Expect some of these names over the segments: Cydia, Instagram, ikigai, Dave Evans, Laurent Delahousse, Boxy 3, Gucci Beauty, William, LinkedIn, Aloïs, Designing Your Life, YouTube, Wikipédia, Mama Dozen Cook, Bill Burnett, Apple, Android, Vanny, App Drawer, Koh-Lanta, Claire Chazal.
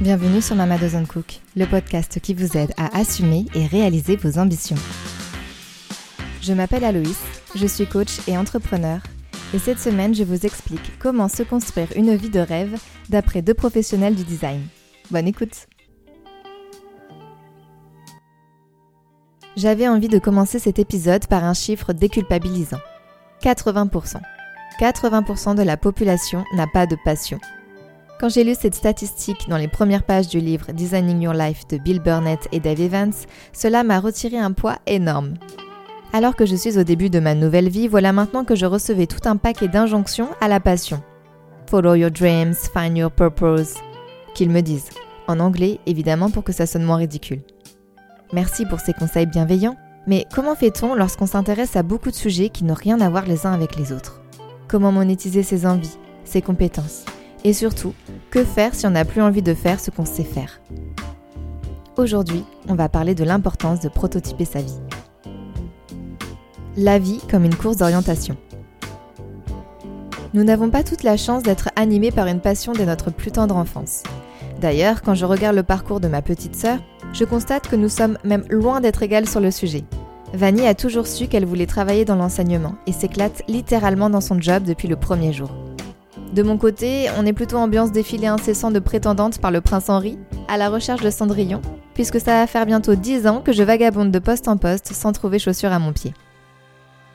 Bienvenue sur Mama Dozen Cook, le podcast qui vous aide à assumer et réaliser vos ambitions. Je m'appelle Aloïs, je suis coach et entrepreneur, et cette semaine je vous explique comment se construire une vie de rêve d'après deux professionnels du design. Bonne écoute! J'avais envie de commencer cet épisode par un chiffre déculpabilisant. 80%. 80% de la population n'a pas de passion. Quand j'ai lu cette statistique dans les premières pages du livre Designing Your Life de Bill Burnett et Dave Evans, cela m'a retiré un poids énorme. Alors que je suis au début de ma nouvelle vie, voilà maintenant que je recevais tout un paquet d'injonctions à la passion. Follow your dreams, find your purpose, qu'ils me disent. En anglais, évidemment, pour que ça sonne moins ridicule. Merci pour ces conseils bienveillants, mais comment fait-on lorsqu'on s'intéresse à beaucoup de sujets qui n'ont rien à voir les uns avec les autres? Comment monétiser ses envies, ses compétences? Et surtout, que faire si on n'a plus envie de faire ce qu'on sait faire? Aujourd'hui, on va parler de l'importance de prototyper sa vie. La vie comme une course d'orientation. Nous n'avons pas toute la chance d'être animés par une passion dès notre plus tendre enfance. D'ailleurs, quand je regarde le parcours de ma petite sœur, je constate que nous sommes même loin d'être égales sur le sujet. Vanny a toujours su qu'elle voulait travailler dans l'enseignement et s'éclate littéralement dans son job depuis le premier jour. De mon côté, on est plutôt ambiance défilé incessant de prétendantes par le prince Henri, à la recherche de Cendrillon, puisque ça va faire bientôt 10 ans que je vagabonde de poste en poste sans trouver chaussures à mon pied.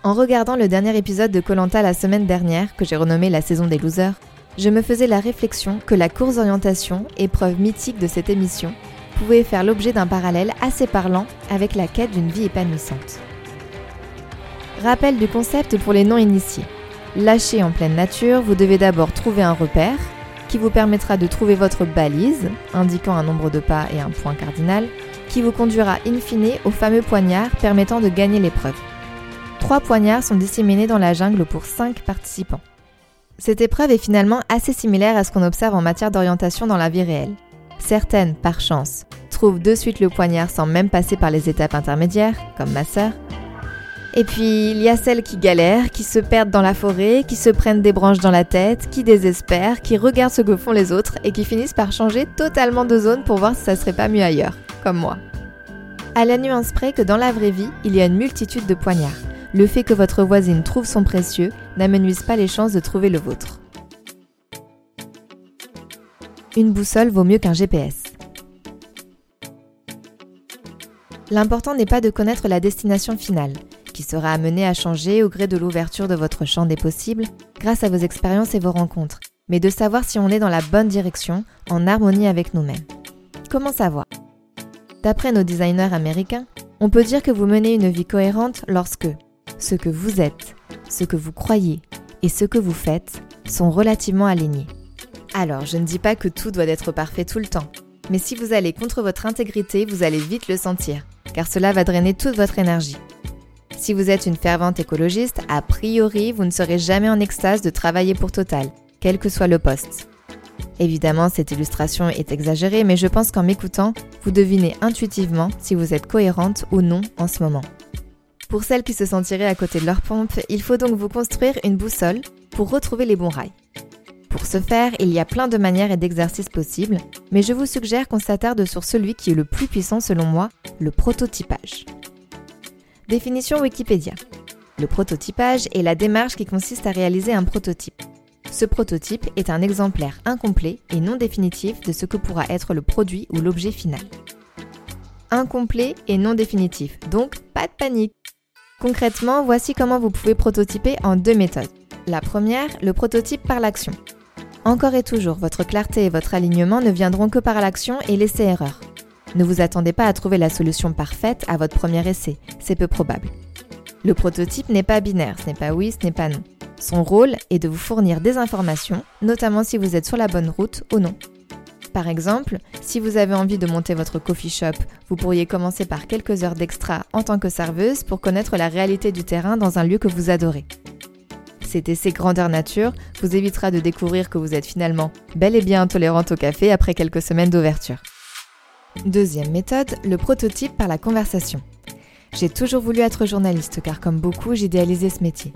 En regardant le dernier épisode de Koh-Lanta la semaine dernière, que j'ai renommé la saison des losers, je me faisais la réflexion que la course d'orientation, épreuve mythique de cette émission, pouvait faire l'objet d'un parallèle assez parlant avec la quête d'une vie épanouissante. Rappel du concept pour les non-initiés. Lâché en pleine nature, vous devez d'abord trouver un repère qui vous permettra de trouver votre balise, indiquant un nombre de pas et un point cardinal, qui vous conduira in fine au fameux poignard permettant de gagner l'épreuve. 3 poignards sont disséminés dans la jungle pour 5 participants. Cette épreuve est finalement assez similaire à ce qu'on observe en matière d'orientation dans la vie réelle. Certaines, par chance, trouvent de suite le poignard sans même passer par les étapes intermédiaires, comme ma sœur. Et puis, il y a celles qui galèrent, qui se perdent dans la forêt, qui se prennent des branches dans la tête, qui désespèrent, qui regardent ce que font les autres et qui finissent par changer totalement de zone pour voir si ça serait pas mieux ailleurs, comme moi. À la nuance près que dans la vraie vie, il y a une multitude de poignards. Le fait que votre voisine trouve son précieux n'amenuise pas les chances de trouver le vôtre. Une boussole vaut mieux qu'un GPS. L'important n'est pas de connaître la destination finale, qui sera amenée à changer au gré de l'ouverture de votre champ des possibles grâce à vos expériences et vos rencontres, mais de savoir si on est dans la bonne direction, en harmonie avec nous-mêmes. Comment savoir? D'après nos designers américains, on peut dire que vous menez une vie cohérente lorsque ce que vous êtes, ce que vous croyez et ce que vous faites sont relativement alignés. Alors, je ne dis pas que tout doit être parfait tout le temps, mais si vous allez contre votre intégrité, vous allez vite le sentir, car cela va drainer toute votre énergie. Si vous êtes une fervente écologiste, a priori, vous ne serez jamais en extase de travailler pour Total, quel que soit le poste. Évidemment, cette illustration est exagérée, mais je pense qu'en m'écoutant, vous devinez intuitivement si vous êtes cohérente ou non en ce moment. Pour celles qui se sentiraient à côté de leur pompe, il faut donc vous construire une boussole pour retrouver les bons rails. Pour ce faire, il y a plein de manières et d'exercices possibles, mais je vous suggère qu'on s'attarde sur celui qui est le plus puissant selon moi, le prototypage. Définition Wikipédia. Le prototypage est la démarche qui consiste à réaliser un prototype. Ce prototype est un exemplaire incomplet et non définitif de ce que pourra être le produit ou l'objet final. Incomplet et non définitif, donc pas de panique. Concrètement, voici comment vous pouvez prototyper en 2 méthodes. La première, le prototype par l'action. Encore et toujours, votre clarté et votre alignement ne viendront que par l'action et l'essai-erreur. Ne vous attendez pas à trouver la solution parfaite à votre premier essai, c'est peu probable. Le prototype n'est pas binaire, ce n'est pas oui, ce n'est pas non. Son rôle est de vous fournir des informations, notamment si vous êtes sur la bonne route ou non. Par exemple, si vous avez envie de monter votre coffee shop, vous pourriez commencer par quelques heures d'extra en tant que serveuse pour connaître la réalité du terrain dans un lieu que vous adorez. Cet essai grandeur nature vous évitera de découvrir que vous êtes finalement bel et bien intolérante au café après quelques semaines d'ouverture. Deuxième méthode, le prototype par la conversation. J'ai toujours voulu être journaliste car comme beaucoup, j'idéalisais ce métier.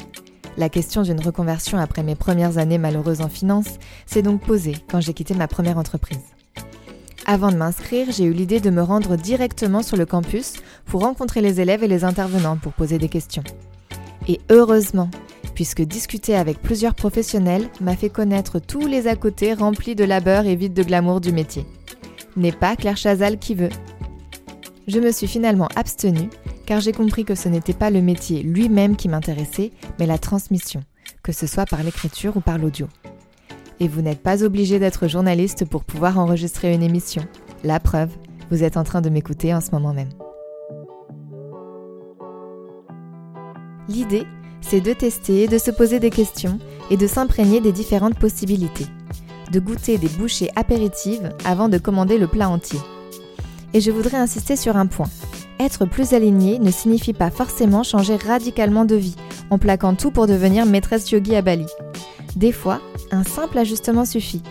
La question d'une reconversion après mes premières années malheureuses en finance s'est donc posée quand j'ai quitté ma première entreprise. Avant de m'inscrire, j'ai eu l'idée de me rendre directement sur le campus pour rencontrer les élèves et les intervenants pour poser des questions. Et heureusement, puisque discuter avec plusieurs professionnels m'a fait connaître tous les à-côtés remplis de labeur et vides de glamour du métier. N'est pas Claire Chazal qui veut. Je me suis finalement abstenue, car j'ai compris que ce n'était pas le métier lui-même qui m'intéressait, mais la transmission, que ce soit par l'écriture ou par l'audio. Et vous n'êtes pas obligé d'être journaliste pour pouvoir enregistrer une émission. La preuve, vous êtes en train de m'écouter en ce moment même. L'idée, c'est de tester, de se poser des questions et de s'imprégner des différentes possibilités. De goûter des bouchées apéritives avant de commander le plat entier. Et je voudrais insister sur un point. Être plus aligné ne signifie pas forcément changer radicalement de vie, en plaquant tout pour devenir maîtresse yogi à Bali. Des fois, un simple ajustement suffit.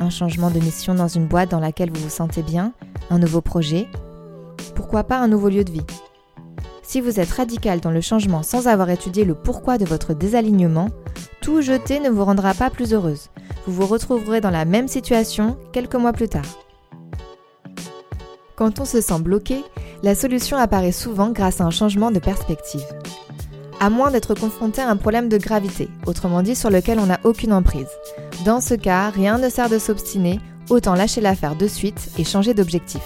Un changement de mission dans une boîte dans laquelle vous vous sentez bien, un nouveau projet, pourquoi pas un nouveau lieu de vie. Si vous êtes radical dans le changement sans avoir étudié le pourquoi de votre désalignement, tout jeter ne vous rendra pas plus heureuse. Vous vous retrouverez dans la même situation quelques mois plus tard. Quand on se sent bloqué, la solution apparaît souvent grâce à un changement de perspective. À moins d'être confronté à un problème de gravité, autrement dit sur lequel on n'a aucune emprise. Dans ce cas, rien ne sert de s'obstiner, autant lâcher l'affaire de suite et changer d'objectif.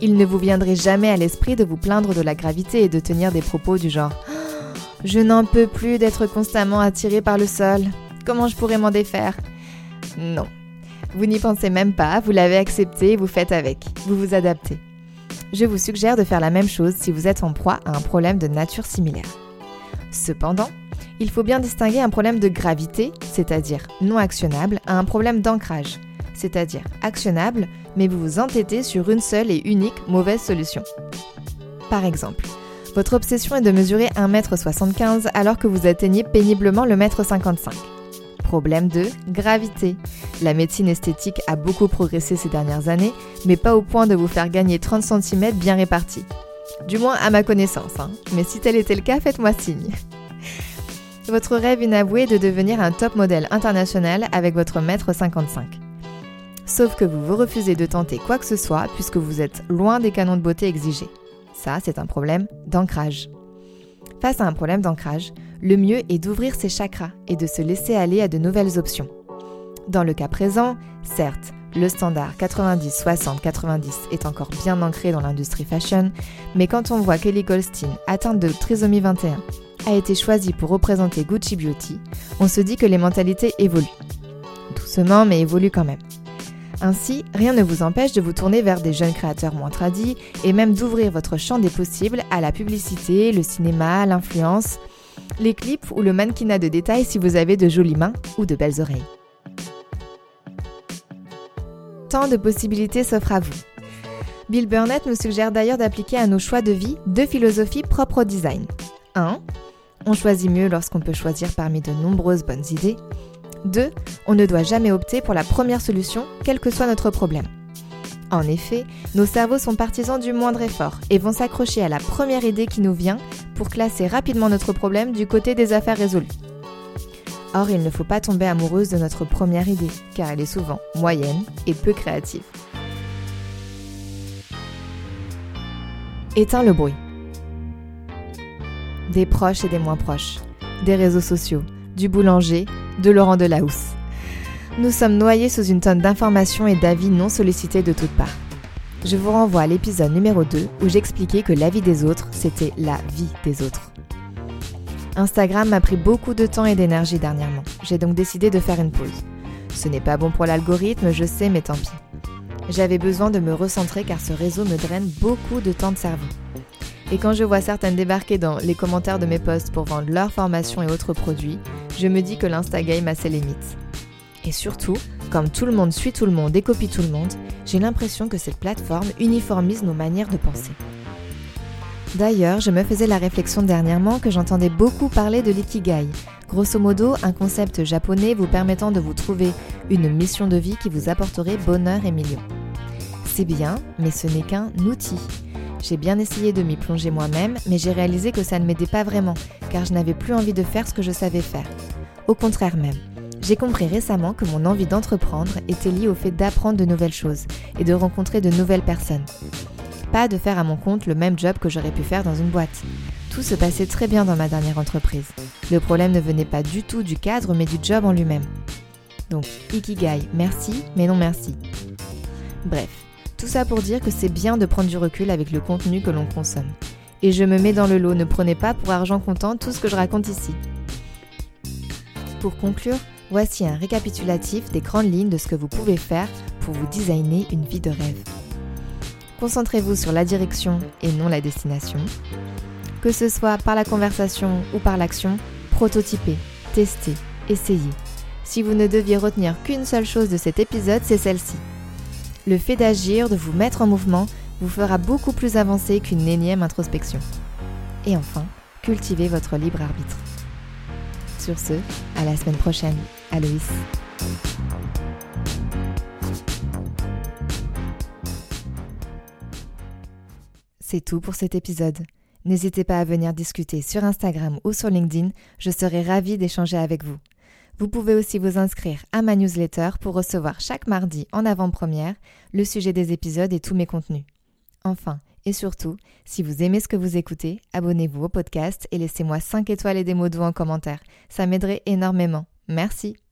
Il ne vous viendrait jamais à l'esprit de vous plaindre de la gravité et de tenir des propos du genre « Je n'en peux plus d'être constamment attiré par le sol, comment je pourrais m'en défaire ?» Non, vous n'y pensez même pas, vous l'avez accepté et vous faites avec, vous vous adaptez. Je vous suggère de faire la même chose si vous êtes en proie à un problème de nature similaire. Cependant, il faut bien distinguer un problème de gravité, c'est-à-dire non actionnable, à un problème d'ancrage, c'est-à-dire actionnable, mais vous vous entêtez sur une seule et unique mauvaise solution. Par exemple, votre obsession est de mesurer 1m75 alors que vous atteignez péniblement le 1m55. Problème de gravité. La médecine esthétique a beaucoup progressé ces dernières années, mais pas au point de vous faire gagner 30 cm bien répartis. Du moins à ma connaissance, mais si tel était le cas, faites-moi signe. Votre rêve inavoué est de devenir un top modèle international avec votre 1m55. Sauf que vous vous refusez de tenter quoi que ce soit puisque vous êtes loin des canons de beauté exigés. Ça, c'est un problème d'ancrage. Face à un problème d'ancrage, le mieux est d'ouvrir ses chakras et de se laisser aller à de nouvelles options. Dans le cas présent, certes, le standard 90-60-90 est encore bien ancré dans l'industrie fashion, mais quand on voit qu'Ellie Goldstein, atteinte de trisomie 21, a été choisie pour représenter Gucci Beauty, on se dit que les mentalités évoluent. Doucement, mais évoluent quand même. Ainsi, rien ne vous empêche de vous tourner vers des jeunes créateurs moins tradis et même d'ouvrir votre champ des possibles à la publicité, le cinéma, l'influence, les clips ou le mannequinat de détail si vous avez de jolies mains ou de belles oreilles. Tant de possibilités s'offrent à vous. Bill Burnett nous suggère d'ailleurs d'appliquer à nos choix de vie deux philosophies propres au design. 1. On choisit mieux lorsqu'on peut choisir parmi de nombreuses bonnes idées. 2. On ne doit jamais opter pour la première solution, quel que soit notre problème. En effet, nos cerveaux sont partisans du moindre effort et vont s'accrocher à la première idée qui nous vient pour classer rapidement notre problème du côté des affaires résolues. Or, il ne faut pas tomber amoureuse de notre première idée, car elle est souvent moyenne et peu créative. Éteins le bruit. Des proches et des moins proches, des réseaux sociaux, du boulanger, de Laurent Delahousse. Nous sommes noyés sous une tonne d'informations et d'avis non sollicités de toutes parts. Je vous renvoie à l'épisode numéro 2 où j'expliquais que l'avis des autres, c'était la vie des autres. Instagram m'a pris beaucoup de temps et d'énergie dernièrement. J'ai donc décidé de faire une pause. Ce n'est pas bon pour l'algorithme, je sais, mais tant pis. J'avais besoin de me recentrer car ce réseau me draine beaucoup de temps de cerveau. Et quand je vois certaines débarquer dans les commentaires de mes posts pour vendre leurs formations et autres produits, je me dis que l'Instagame a ses limites. Et surtout, comme tout le monde suit tout le monde et copie tout le monde, j'ai l'impression que cette plateforme uniformise nos manières de penser. D'ailleurs, je me faisais la réflexion dernièrement que j'entendais beaucoup parler de l'ikigai. Grosso modo, un concept japonais vous permettant de vous trouver une mission de vie qui vous apporterait bonheur et millions. C'est bien, mais ce n'est qu'un outil. J'ai bien essayé de m'y plonger moi-même, mais j'ai réalisé que ça ne m'aidait pas vraiment, car je n'avais plus envie de faire ce que je savais faire. Au contraire même. J'ai compris récemment que mon envie d'entreprendre était liée au fait d'apprendre de nouvelles choses et de rencontrer de nouvelles personnes. Pas de faire à mon compte le même job que j'aurais pu faire dans une boîte. Tout se passait très bien dans ma dernière entreprise. Le problème ne venait pas du tout du cadre, mais du job en lui-même. Donc, ikigai, merci, mais non merci. Bref, tout ça pour dire que c'est bien de prendre du recul avec le contenu que l'on consomme. Et je me mets dans le lot, ne prenez pas pour argent comptant tout ce que je raconte ici. Pour conclure, voici un récapitulatif des grandes lignes de ce que vous pouvez faire pour vous designer une vie de rêve. Concentrez-vous sur la direction et non la destination. Que ce soit par la conversation ou par l'action, prototypez, testez, essayez. Si vous ne deviez retenir qu'une seule chose de cet épisode, c'est celle-ci. Le fait d'agir, de vous mettre en mouvement, vous fera beaucoup plus avancer qu'une énième introspection. Et enfin, cultivez votre libre arbitre. Sur ce, à la semaine prochaine, Aloïs. C'est tout pour cet épisode. N'hésitez pas à venir discuter sur Instagram ou sur LinkedIn, je serai ravie d'échanger avec vous. Vous pouvez aussi vous inscrire à ma newsletter pour recevoir chaque mardi en avant-première le sujet des épisodes et tous mes contenus. Enfin, et surtout, si vous aimez ce que vous écoutez, abonnez-vous au podcast et laissez-moi 5 étoiles et des mots doux en commentaire. Ça m'aiderait énormément. Merci.